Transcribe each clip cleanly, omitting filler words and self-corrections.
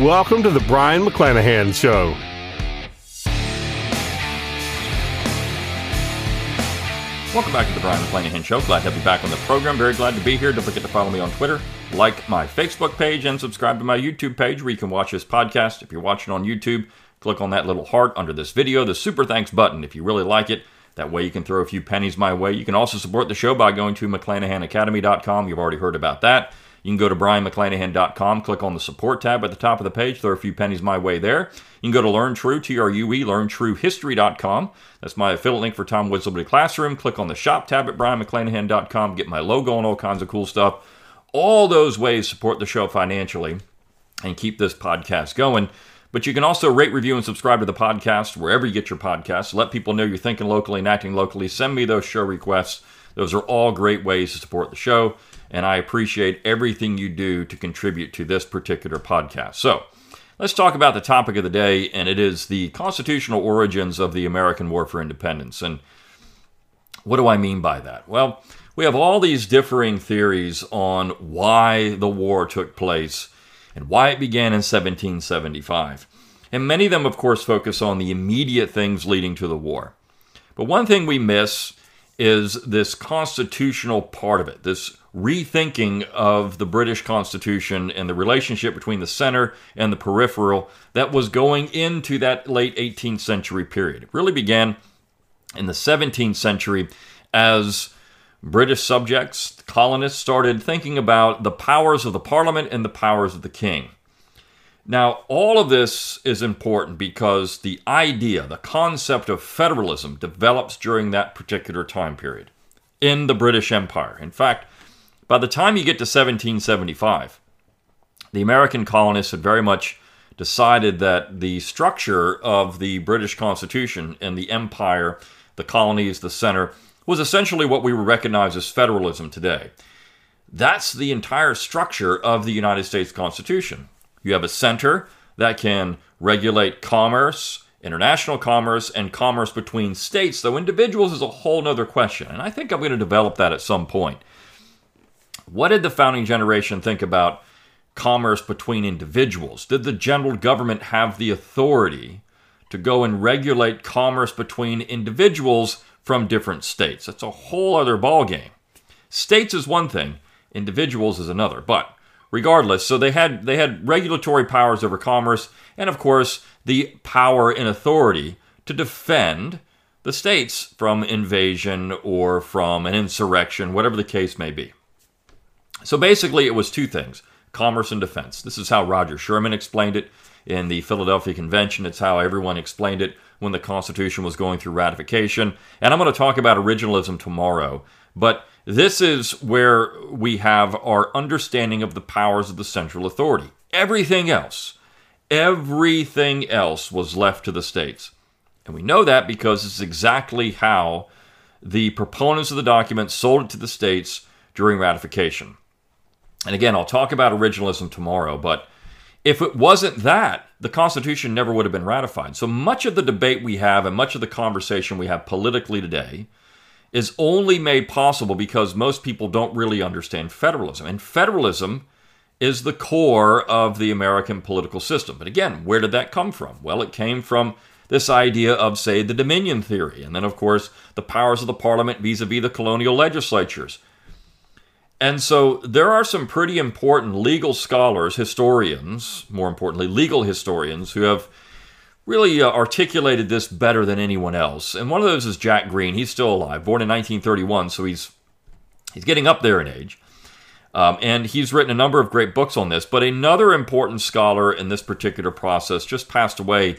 Welcome to the Brion McClanahan Show. Welcome back to the Brion McClanahan Show. Glad to have you back on the program. Very glad to be here. Don't forget to follow me on Twitter, like my Facebook page, and subscribe to my YouTube page where you can watch this podcast. If you're watching on YouTube, click on that little heart under this video, the Super Thanks button, if you really like it. That way you can throw a few pennies my way. You can also support the show by going to McClanahanAcademy.com. You've already heard about that. You can go to BrianMcClanahan.com, click on the support tab at the top of the page, throw a few pennies my way there. You can go to Learn True, T-R-U-E, learntruehistory.com. That's my affiliate link for Tom Wood's Liberty Classroom. Click on the shop tab at BrianMcClanahan.com, get my logo and all kinds of cool stuff. All those ways support the show financially and keep this podcast going. But you can also rate, review, and subscribe to the podcast wherever you get your podcasts. Let people know you're thinking locally and acting locally. Send me those show requests. Those are all great ways to support the show. And I appreciate everything you do to contribute to this particular podcast. So, let's talk about the topic of the day, and it is the constitutional origins of the American War for Independence. And what do I mean by that? Well, we have all these differing theories on why the war took place and why it began in 1775. And many of them, of course, focus on the immediate things leading to the war. But one thing we miss is this constitutional part of it, this rethinking of the British Constitution and the relationship between the center and the peripheral that was going into that late 18th century period. It really began in the 17th century as British subjects, colonists, started thinking about the powers of the Parliament and the powers of the King. Now, all of this is important because the idea, the concept of federalism develops during that particular time period in the British Empire. In fact, by the time you get to 1775, the American colonists had very much decided that the structure of the British Constitution and the empire, the colonies, the center, was essentially what we recognize as federalism today. That's the entire structure of the United States Constitution. You have a center that can regulate commerce, international commerce, and commerce between states, though individuals is a whole other question. And I think I'm going to develop that at some point. What did the founding generation think about commerce between individuals? Did the general government have the authority to go and regulate commerce between individuals from different states? That's a whole other ballgame. States is one thing, individuals is another. But regardless, so they had regulatory powers over commerce and, of course, the power and authority to defend the states from invasion or from an insurrection, whatever the case may be. So basically, it was two things, commerce and defense. This is how Roger Sherman explained it in the Philadelphia Convention. It's how everyone explained it when the Constitution was going through ratification. And I'm going to talk about originalism tomorrow. But this is where we have our understanding of the powers of the central authority. Everything else was left to the states. And we know that because it's exactly how the proponents of the document sold it to the states during ratification. And again, I'll talk about originalism tomorrow, but if it wasn't that, the Constitution never would have been ratified. So much of the debate we have and much of the conversation we have politically today is only made possible because most people don't really understand federalism. And federalism is the core of the American political system. But again, where did that come from? Well, it came from this idea of, say, the Dominion Theory. And then, of course, the powers of the Parliament vis-a-vis the colonial legislatures. And so there are some pretty important legal scholars, historians, more importantly, legal historians, who have really articulated this better than anyone else. And one of those is Jack Green. He's still alive, born in 1931, so he's getting up there in age. And he's written a number of great books on this. But another important scholar in this particular process just passed away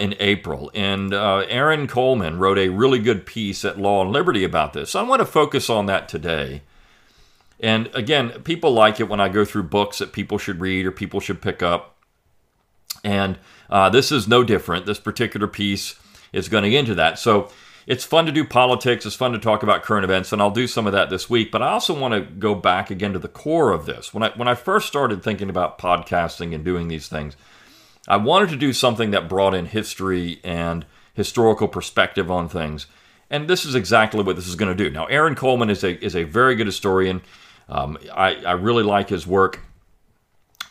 in April. And Aaron Coleman wrote a really good piece at Law and Liberty about this. So I want to focus on that today. And again, people like it when I go through books that people should read or people should pick up. And this is no different. This particular piece is going to get into that. So it's fun to do politics. It's fun to talk about current events, and I'll do some of that this week. But I also want to go back again to the core of this. When I first started thinking about podcasting and doing these things, I wanted to do something that brought in history and historical perspective on things. And this is exactly what this is going to do. Now, Aaron Coleman is a very good historian. I really like his work.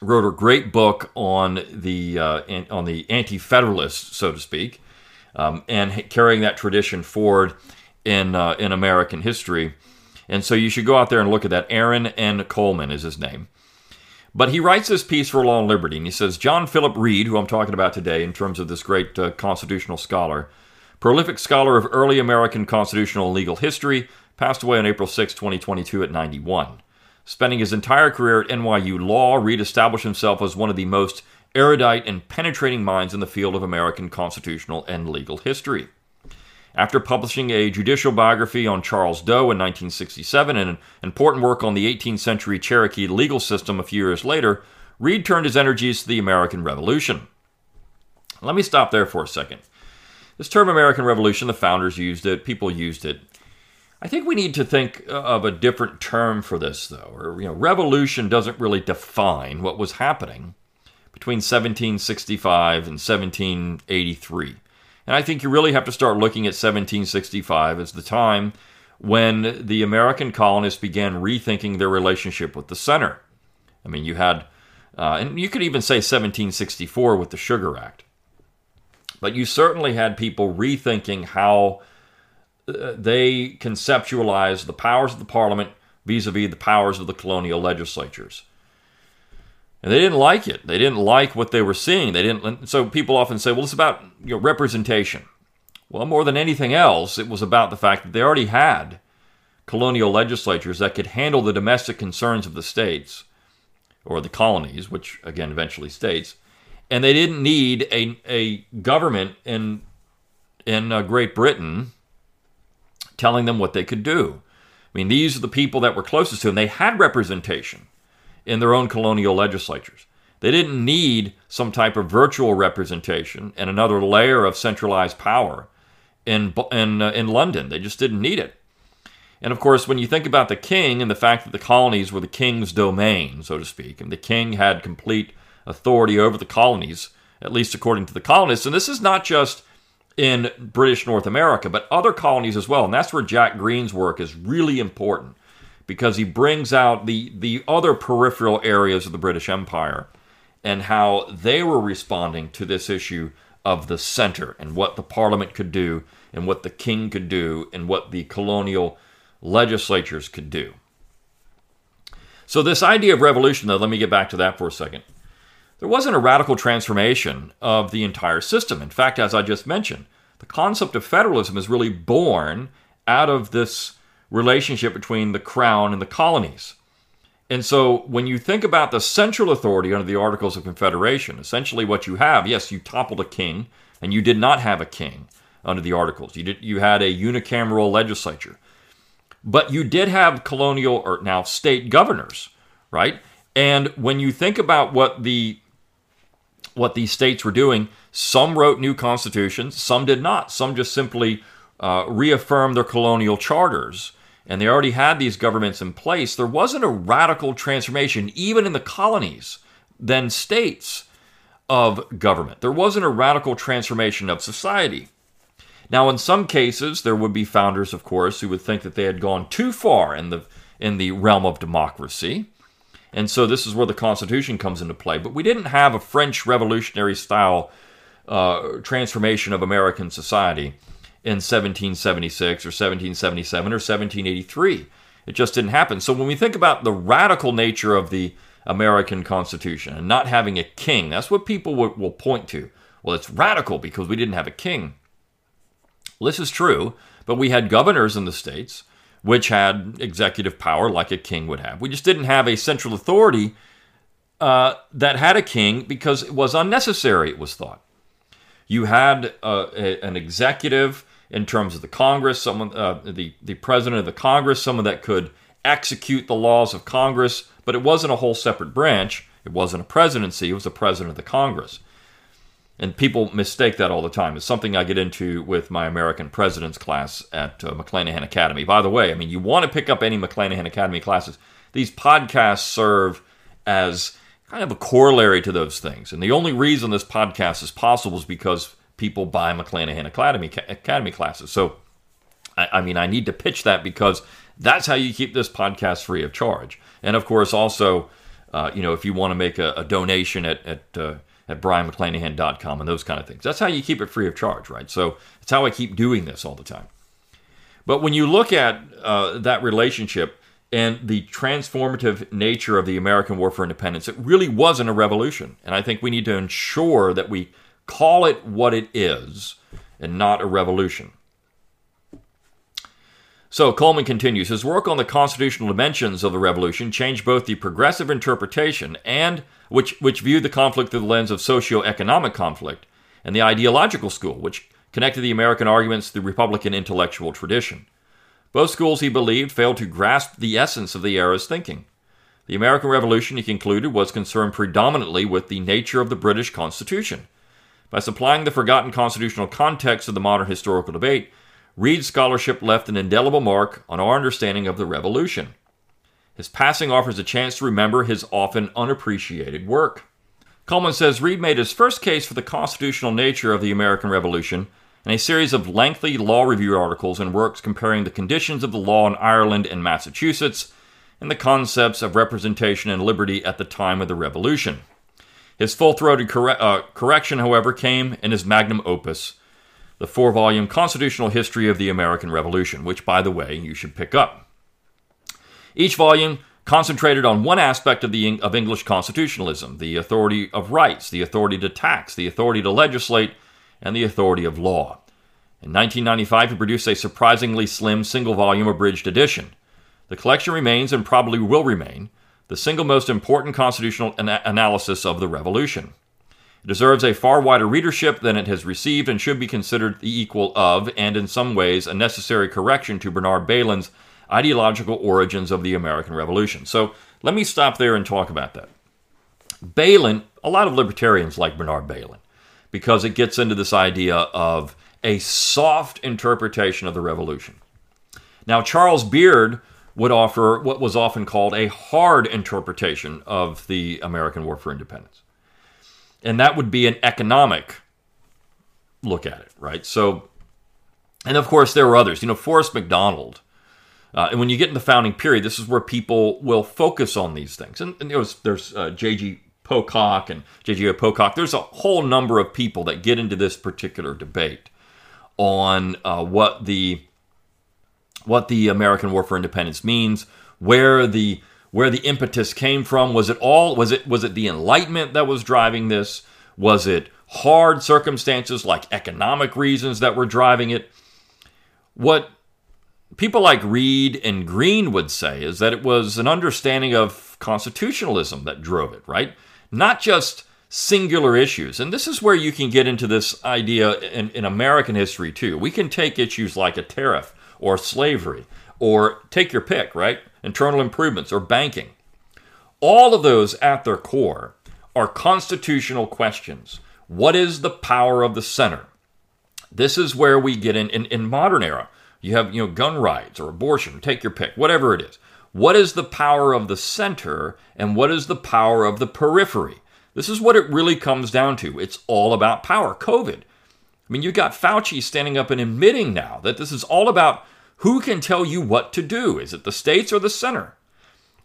Wrote a great book on the anti-federalists, so to speak, and carrying that tradition forward in American history. And so you should go out there and look at that. Aaron N. Coleman is his name. But he writes this piece for Law and Liberty, and he says, John Philip Reed, who I'm talking about today in terms of this great constitutional scholar, prolific scholar of early American constitutional and legal history, passed away on April 6, 2022 at 91. Spending his entire career at NYU Law, Reed established himself as one of the most erudite and penetrating minds in the field of American constitutional and legal history. After publishing a judicial biography on Charles Doe in 1967 and an important work on the 18th century Cherokee legal system a few years later, Reed turned his energies to the American Revolution. Let me stop there for a second. This term American Revolution, the founders used it, people used it. I think we need to think of a different term for this, though. Revolution doesn't really define what was happening between 1765 and 1783. And I think you really have to start looking at 1765 as the time when the American colonists began rethinking their relationship with the center. I mean, you had, and you could even say 1764 with the Sugar Act. But you certainly had people rethinking how they conceptualized the powers of the parliament vis-a-vis the powers of the colonial legislatures. And they didn't like it. They didn't like what they were seeing. So people often say, well, it's about representation. Well, more than anything else, it was about the fact that they already had colonial legislatures that could handle the domestic concerns of the states, or the colonies, which, again, eventually states, and they didn't need a government in Great Britain telling them what they could do. I mean, these are the people that were closest to them. They had representation in their own colonial legislatures. They didn't need some type of virtual representation and another layer of centralized power in London. They just didn't need it. And of course, when you think about the king and the fact that the colonies were the king's domain, so to speak, and the king had complete authority over the colonies, at least according to the colonists, and this is not just in British North America, but other colonies as well, and that's where Jack Green's work is really important, because he brings out the other peripheral areas of the British Empire and how they were responding to this issue of the center and what the parliament could do and what the king could do and what the colonial legislatures could do. So this idea of revolution, though, let me get back to that for a second. There wasn't a radical transformation of the entire system. In fact, as I just mentioned, the concept of federalism is really born out of this relationship between the crown and the colonies. And so when you think about the central authority under the Articles of Confederation, essentially what you have, yes, you toppled a king, and you did not have a king under the Articles. You had a unicameral legislature. But you did have colonial, or now state governors, right? And when you think about what these states were doing, some wrote new constitutions, some did not. Some just simply reaffirmed their colonial charters, and they already had these governments in place. There wasn't a radical transformation, even in the colonies, then states of government. There wasn't a radical transformation of society. Now, in some cases, there would be founders, of course, who would think that they had gone too far in the realm of democracy. And so this is where the Constitution comes into play. But we didn't have a French revolutionary-style transformation of American society in 1776 or 1777 or 1783. It just didn't happen. So when we think about the radical nature of the American Constitution and not having a king, that's what people will point to. Well, it's radical because we didn't have a king. Well, this is true, but we had governors in the states, which had executive power like a king would have. We just didn't have a central authority that had a king because it was unnecessary, it was thought. You had an executive in terms of the Congress, someone, the president of the Congress, someone that could execute the laws of Congress, but it wasn't a whole separate branch. It wasn't a presidency. It was the president of the Congress. And people mistake that all the time. It's something I get into with my American Presidents class at McClanahan Academy. By the way, I mean, you want to pick up any McClanahan Academy classes. These podcasts serve as kind of a corollary to those things. And the only reason this podcast is possible is because people buy McClanahan Academy classes. So, I mean, I need to pitch that because that's how you keep this podcast free of charge. And, of course, also, you know, if you want to make a donation at BrianMcClanahan.com and those kind of things. That's how you keep it free of charge, right? So that's how I keep doing this all the time. But when you look at that relationship and the transformative nature of the American War for Independence, it really wasn't a revolution. And I think we need to ensure that we call it what it is and not a revolution. So Coleman continues, his work on the constitutional dimensions of the revolution changed both the progressive interpretation and which viewed the conflict through the lens of socio-economic conflict and the ideological school, which connected the American arguments to the Republican intellectual tradition. Both schools, he believed, failed to grasp the essence of the era's thinking. The American Revolution, he concluded, was concerned predominantly with the nature of the British Constitution. By supplying the forgotten constitutional context of the modern historical debate, Reed's scholarship left an indelible mark on our understanding of the Revolution. His passing offers a chance to remember his often unappreciated work. Coleman says Reed made his first case for the constitutional nature of the American Revolution in a series of lengthy law review articles and works comparing the conditions of the law in Ireland and Massachusetts and the concepts of representation and liberty at the time of the Revolution. His full-throated correction, however, came in his magnum opus, the four-volume Constitutional History of the American Revolution, which, by the way, you should pick up. Each volume concentrated on one aspect of English constitutionalism, the authority of rights, the authority to tax, the authority to legislate, and the authority of law. In 1995, he produced a surprisingly slim single-volume abridged edition. The collection remains, and probably will remain, the single most important constitutional analysis of the Revolution. It deserves a far wider readership than it has received and should be considered the equal of, and in some ways, a necessary correction to Bernard Bailyn's Ideological Origins of the American Revolution. So let me stop there and talk about that. Bailyn, a lot of libertarians like Bernard Bailyn, because it gets into this idea of a soft interpretation of the Revolution. Now, Charles Beard would offer what was often called a hard interpretation of the American War for Independence. And that would be an economic look at it, right? So, and of course, there were others. You know, Forrest MacDonald. And when you get in the founding period, this is where people will focus on these things. And there's J.G. Pocock and J.G.O. Pocock. There's a whole number of people that get into this particular debate on what the American War for Independence means, where the impetus came from. Was it the Enlightenment that was driving this? Was it hard circumstances like economic reasons that were driving it? What people like Reed and Green would say is that it was an understanding of constitutionalism that drove it, right? Not just singular issues. And this is where you can get into this idea in American history too. We can take issues like a tariff or slavery, or take your pick, right? Internal improvements, or banking. All of those at their core are constitutional questions. What is the power of the center? This is where we get in modern era. You have, you know, gun rights or abortion, take your pick, whatever it is. What is the power of the center and what is the power of the periphery? This is what it really comes down to. It's all about power. COVID. I mean, you got Fauci standing up and admitting now that this is all about who can tell you what to do? Is it the states or the center?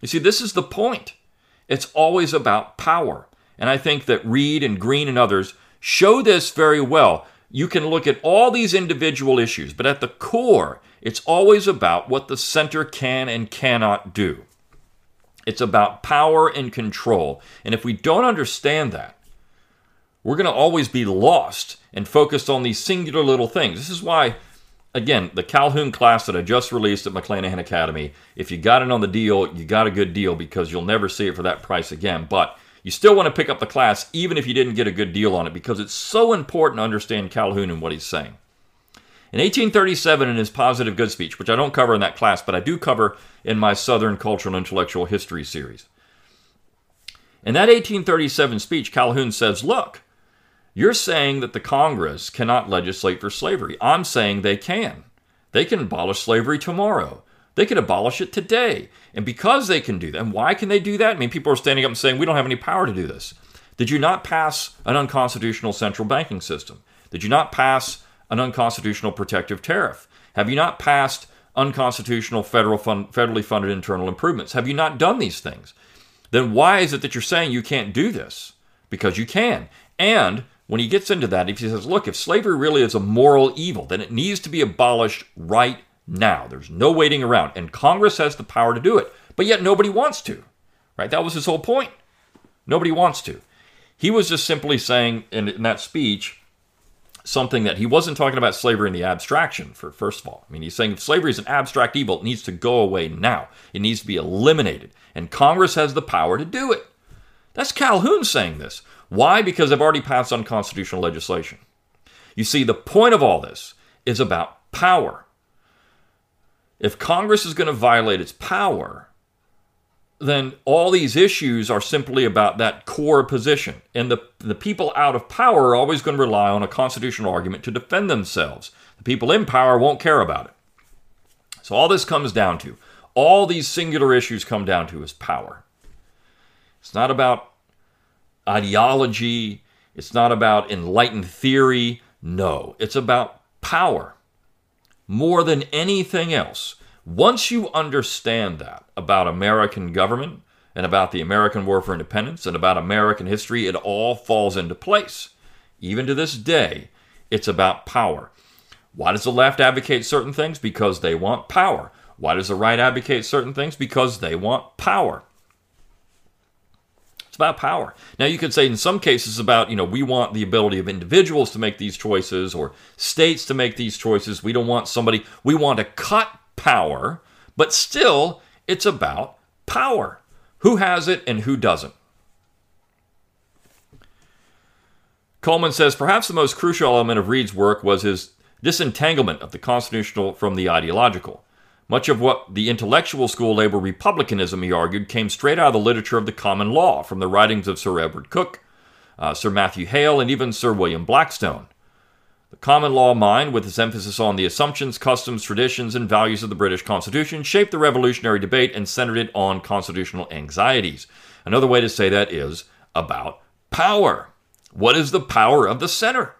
You see, this is the point. It's always about power. And I think that Reed and Green and others show this very well. You can look at all these individual issues, but at the core, it's always about what the center can and cannot do. It's about power and control. And if we don't understand that, we're going to always be lost and focused on these singular little things. This is why, again, the Calhoun class that I just released at McClanahan Academy, if you got it on the deal, you got a good deal because you'll never see it for that price again. But you still want to pick up the class even if you didn't get a good deal on it because it's so important to understand Calhoun and what he's saying. In 1837, in his Positive Good speech, which I don't cover in that class, but I do cover in my Southern Cultural and Intellectual History series. In that 1837 speech, Calhoun says, look, You're saying that the Congress cannot legislate for slavery. I'm saying they can. They can abolish slavery tomorrow. They could abolish it today. And because they can do that, and why can they do that? I mean, people are standing up and saying, we don't have any power to do this. Did you not pass an unconstitutional central banking system? Did you not pass an unconstitutional protective tariff? Have you not passed unconstitutional federally funded internal improvements? Have you not done these things? Then why is it that you're saying you can't do this? Because you can. And when he gets into that, if he says, look, if slavery really is a moral evil, then it needs to be abolished right now. There's no waiting around. And Congress has the power to do it. But yet nobody wants to. Right? That was his whole point. Nobody wants to. He was just simply saying in that speech something that he wasn't talking about slavery in the abstraction, first of all. I mean, he's saying if slavery is an abstract evil, it needs to go away now. It needs to be eliminated. And Congress has the power to do it. That's Calhoun saying this. Why? Because they've already passed unconstitutional legislation. You see, the point of all this is about power. If Congress is going to violate its power, then all these issues are simply about that core position. And the people out of power are always going to rely on a constitutional argument to defend themselves. The people in power won't care about it. So all this comes down to, all these singular issues come down to is power. It's not about ideology. It's not about enlightened theory. No, it's about power. More than anything else, once you understand that about American government and about the American War for Independence and about American history, it all falls into place. Even to this day, it's about power. Why does the left advocate certain things? Because they want power. Why does the right advocate certain things? Because they want power. It's about power. Now, you could say in some cases about, we want the ability of individuals to make these choices or states to make these choices. We don't want we want to cut power, but still, it's about power. Who has it and who doesn't? Coleman says, perhaps the most crucial element of Reed's work was his disentanglement of the constitutional from the ideological. Much of what the intellectual school labeled republicanism, he argued, came straight out of the literature of the common law, from the writings of Sir Edward Coke, Sir Matthew Hale, and even Sir William Blackstone. The common law mind, with its emphasis on the assumptions, customs, traditions, and values of the British Constitution, shaped the revolutionary debate and centered it on constitutional anxieties. Another way to say that is about power. What is the power of the center?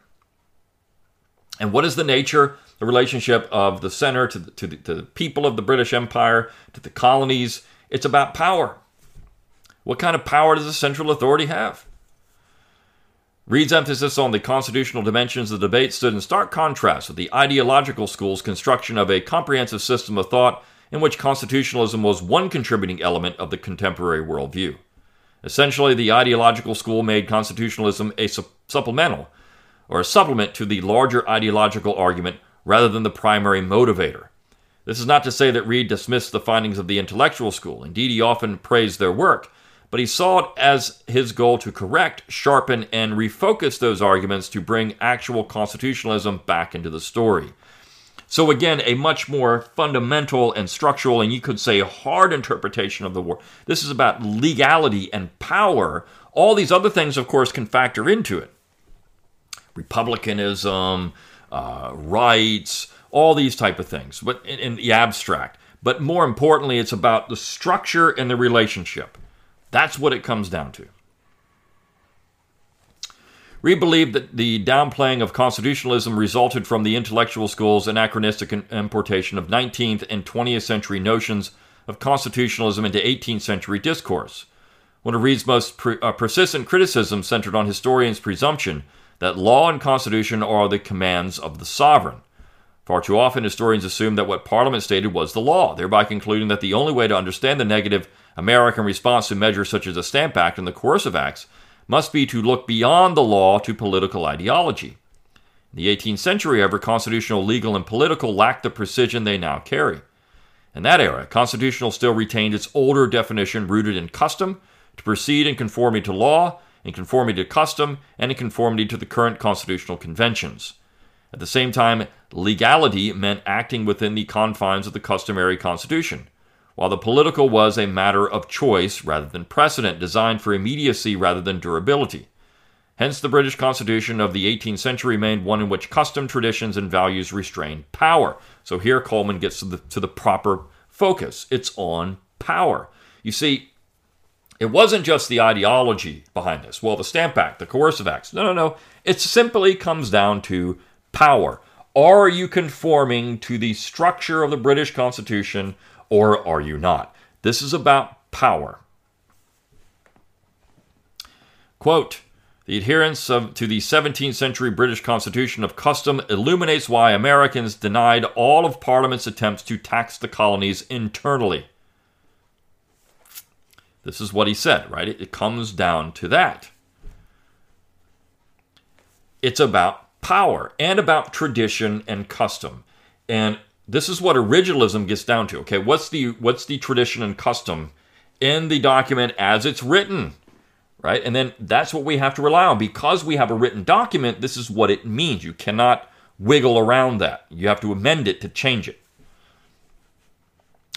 And what is the nature, the relationship of the center to the people of the British Empire, to the colonies? It's about power. What kind of power does the central authority have? Reed's emphasis on the constitutional dimensions of the debate stood in stark contrast with the ideological school's construction of a comprehensive system of thought in which constitutionalism was one contributing element of the contemporary worldview. Essentially, the ideological school made constitutionalism a supplement to the larger ideological argument rather than the primary motivator. This is not to say that Reed dismissed the findings of the intellectual school. Indeed, he often praised their work, but he saw it as his goal to correct, sharpen, and refocus those arguments to bring actual constitutionalism back into the story. So again, a much more fundamental and structural, and you could say hard interpretation of the war. This is about legality and power. All these other things, of course, can factor into it. Republicanism, rights, all these type of things, but in the abstract. But more importantly, it's about the structure and the relationship. That's what it comes down to. Reed believed that the downplaying of constitutionalism resulted from the intellectual school's anachronistic importation of 19th and 20th century notions of constitutionalism into 18th century discourse. One of Reed's most persistent criticisms centered on historians' presumption that law and constitution are the commands of the sovereign. Far too often, historians assume that what Parliament stated was the law, thereby concluding that the only way to understand the negative American response to measures such as the Stamp Act and the Coercive Acts must be to look beyond the law to political ideology. In the 18th century, however, constitutional, legal, and political lacked the precision they now carry. In that era, constitutional still retained its older definition rooted in custom, to proceed in conformity to law, in conformity to custom, and in conformity to the current constitutional conventions. At the same time, legality meant acting within the confines of the customary constitution, while the political was a matter of choice rather than precedent, designed for immediacy rather than durability. Hence, the British Constitution of the 18th century remained one in which custom, traditions, and values restrained power. So here Coleman gets to the proper focus. It's on power. You see, it wasn't just the ideology behind this. Well, the Stamp Act, the Coercive Acts. No. It simply comes down to power. Are you conforming to the structure of the British Constitution, or are you not? This is about power. Quote, the adherence to the 17th century British Constitution of custom illuminates why Americans denied all of Parliament's attempts to tax the colonies internally. This is what he said, right? It comes down to that. It's about power and about tradition and custom. And this is what originalism gets down to. Okay, what's the tradition and custom in the document as it's written? Right? And then that's what we have to rely on. Because we have a written document, this is what it means. You cannot wiggle around that. You have to amend it to change it.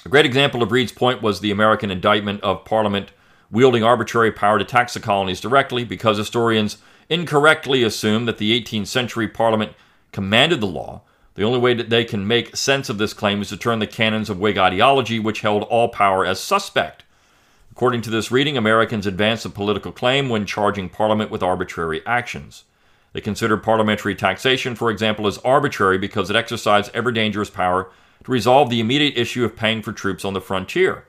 A great example of Reed's point was the American indictment of Parliament wielding arbitrary power to tax the colonies directly, because historians incorrectly assume that the 18th century Parliament commanded the law. The only way that they can make sense of this claim is to turn the canons of Whig ideology, which held all power, as suspect. According to this reading, Americans advance a political claim when charging Parliament with arbitrary actions. They consider parliamentary taxation, for example, as arbitrary because it exercised ever dangerous power to resolve the immediate issue of paying for troops on the frontier.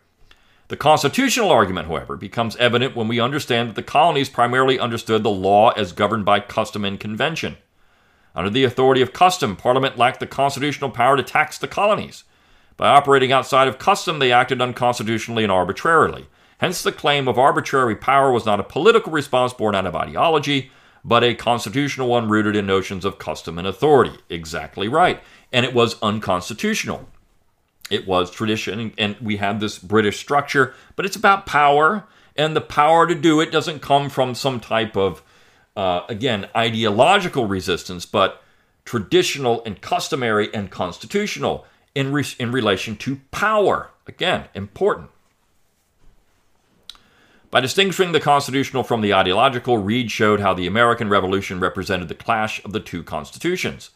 The constitutional argument, however, becomes evident when we understand that the colonies primarily understood the law as governed by custom and convention. Under the authority of custom, Parliament lacked the constitutional power to tax the colonies. By operating outside of custom, they acted unconstitutionally and arbitrarily. Hence, the claim of arbitrary power was not a political response born out of ideology, but a constitutional one rooted in notions of custom and authority. Exactly right. And it was unconstitutional. It was tradition, and we have this British structure, but it's about power, and the power to do it doesn't come from some type of, ideological resistance, but traditional and customary and constitutional in relation to power. Again, important. By distinguishing the constitutional from the ideological, Reed showed how the American Revolution represented the clash of the two constitutions.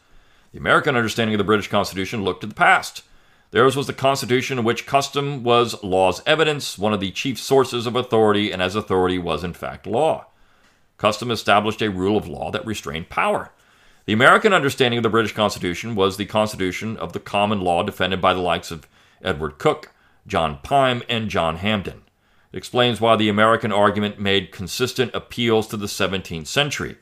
The American understanding of the British Constitution looked to the past. Theirs was the Constitution in which custom was law's evidence, one of the chief sources of authority, and as authority was in fact law. Custom established a rule of law that restrained power. The American understanding of the British Constitution was the Constitution of the common law defended by the likes of Edward Coke, John Pym, and John Hampden. It explains why the American argument made consistent appeals to the 17th century.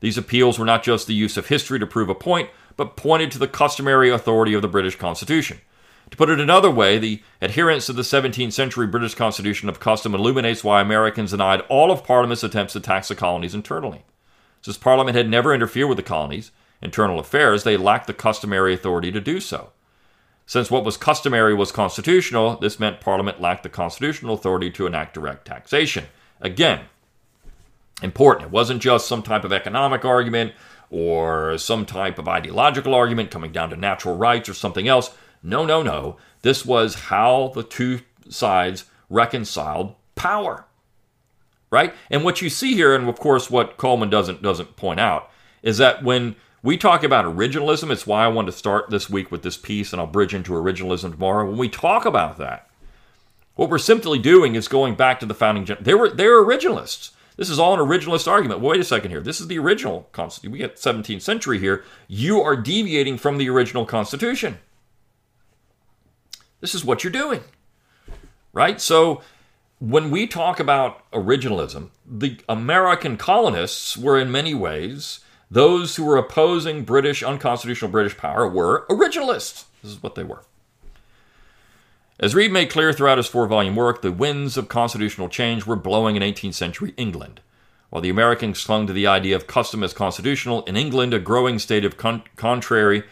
These appeals were not just the use of history to prove a point, but pointed to the customary authority of the British Constitution. To put it another way, the adherence to the 17th century British Constitution of custom illuminates why Americans denied all of Parliament's attempts to tax the colonies internally. Since Parliament had never interfered with the colonies' internal affairs, they lacked the customary authority to do so. Since what was customary was constitutional, this meant Parliament lacked the constitutional authority to enact direct taxation. Again, important. It wasn't just some type of economic argument or some type of ideological argument coming down to natural rights or something else. No. This was how the two sides reconciled power, right? And what you see here, and of course what Coleman doesn't point out, is that when we talk about originalism, it's why I wanted to start this week with this piece, and I'll bridge into originalism tomorrow. When we talk about that, what we're simply doing is going back to the founding generation. They were originalists. This is all an originalist argument. Wait a second here. This is the original Constitution. We get 17th century here. You are deviating from the original Constitution. This is what you're doing, right? So when we talk about originalism, the American colonists were in many ways... those who were opposing British, unconstitutional British power were originalists. This is what they were. As Reed made clear throughout his four-volume work, the winds of constitutional change were blowing in 18th century England. While the Americans clung to the idea of custom as constitutional, in England, a growing state of contrariety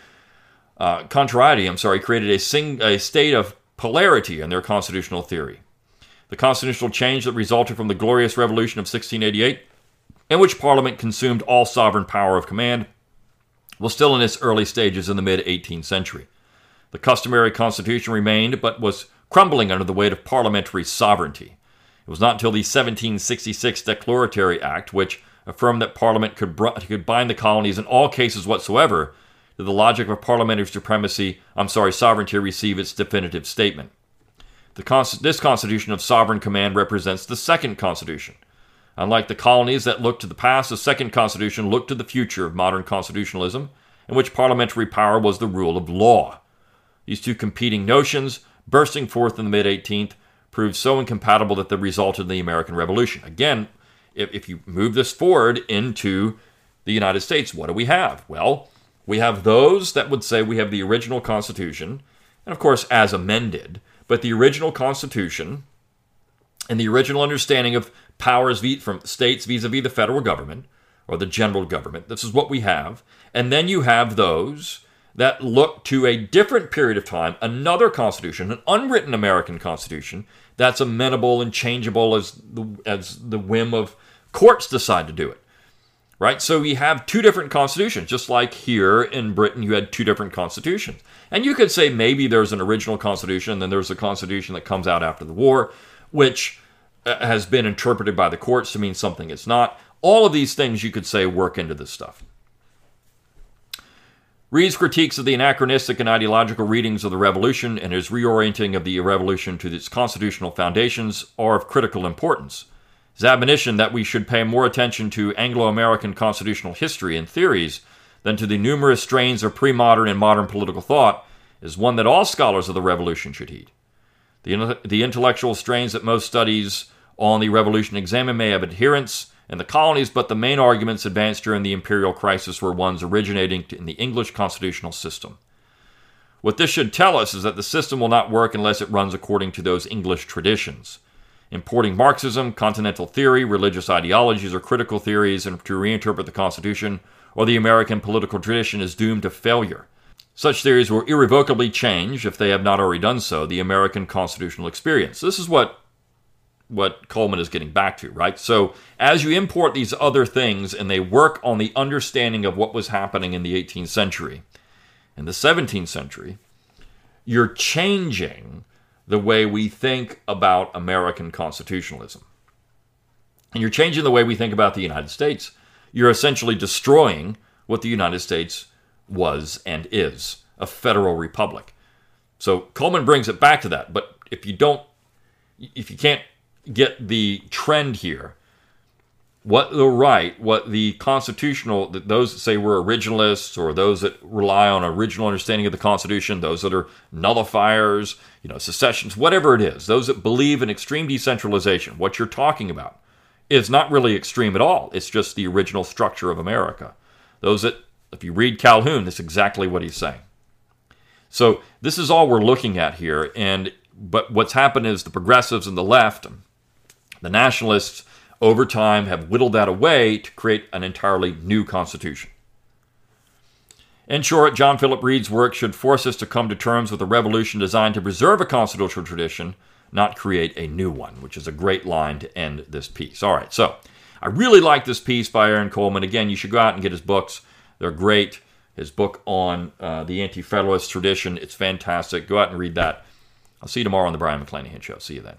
created a state of polarity in their constitutional theory. The constitutional change that resulted from the Glorious Revolution of 1688, in which Parliament consumed all sovereign power of command, was still in its early stages in the mid-18th century. The customary constitution remained, but was crumbling under the weight of parliamentary sovereignty. It was not until the 1766 Declaratory Act, which affirmed that Parliament could bind the colonies in all cases whatsoever, did the logic of parliamentary sovereignty receive its definitive statement. This constitution of sovereign command represents the second constitution. Unlike the colonies that looked to the past, the second constitution looked to the future of modern constitutionalism, in which parliamentary power was the rule of law. These two competing notions, bursting forth in the mid-18th, proved so incompatible that they resulted in the American Revolution. Again, if you move this forward into the United States, what do we have? Well, we have those that would say we have the original Constitution, and of course as amended, but the original Constitution and the original understanding of powers from states vis-a-vis the federal government, or the general government. This is what we have. And then you have those that look to a different period of time, another constitution, an unwritten American constitution, that's amenable and changeable as the whim of courts decide to do it. Right? So we have two different constitutions, just like here in Britain you had two different constitutions. And you could say maybe there's an original constitution, and then there's a constitution that comes out after the war, which has been interpreted by the courts to mean something it's not. All of these things you could say work into this stuff. Reed's critiques of the anachronistic and ideological readings of the Revolution and his reorienting of the Revolution to its constitutional foundations are of critical importance. His admonition that we should pay more attention to Anglo-American constitutional history and theories than to the numerous strains of pre-modern and modern political thought is one that all scholars of the Revolution should heed. The intellectual strains that most studies on the Revolution examine may have adherents in the colonies, but the main arguments advanced during the imperial crisis were ones originating in the English constitutional system. What this should tell us is that the system will not work unless it runs according to those English traditions. Importing Marxism, continental theory, religious ideologies, or critical theories and to reinterpret the Constitution or the American political tradition is doomed to failure. Such theories will irrevocably change, if they have not already done so, the American constitutional experience. This is what Coleman is getting back to, right? So as you import these other things and they work on the understanding of what was happening in the 18th century and the 17th century, you're changing the way we think about American constitutionalism. And you're changing the way we think about the United States. You're essentially destroying what the United States was and is, a federal republic. So Coleman brings it back to that, but if you can't get the trend here, what the constitutional, those that say we're originalists or those that rely on original understanding of the Constitution, those that are nullifiers, secessions, whatever it is, those that believe in extreme decentralization, what you're talking about is not really extreme at all. It's just the original structure of America. Those that, if you read Calhoun, that's exactly what he's saying. So this is all we're looking at here, but what's happened is the progressives and the left, the nationalists, over time have whittled that away to create an entirely new constitution. In short, John Philip Reed's work should force us to come to terms with a revolution designed to preserve a constitutional tradition, not create a new one, which is a great line to end this piece. All right, so I really like this piece by Aaron Coleman. Again, you should go out and get his books. They're great. His book on the Anti-Federalist tradition, it's fantastic. Go out and read that. I'll see you tomorrow on the Brion McClanahan Show. See you then.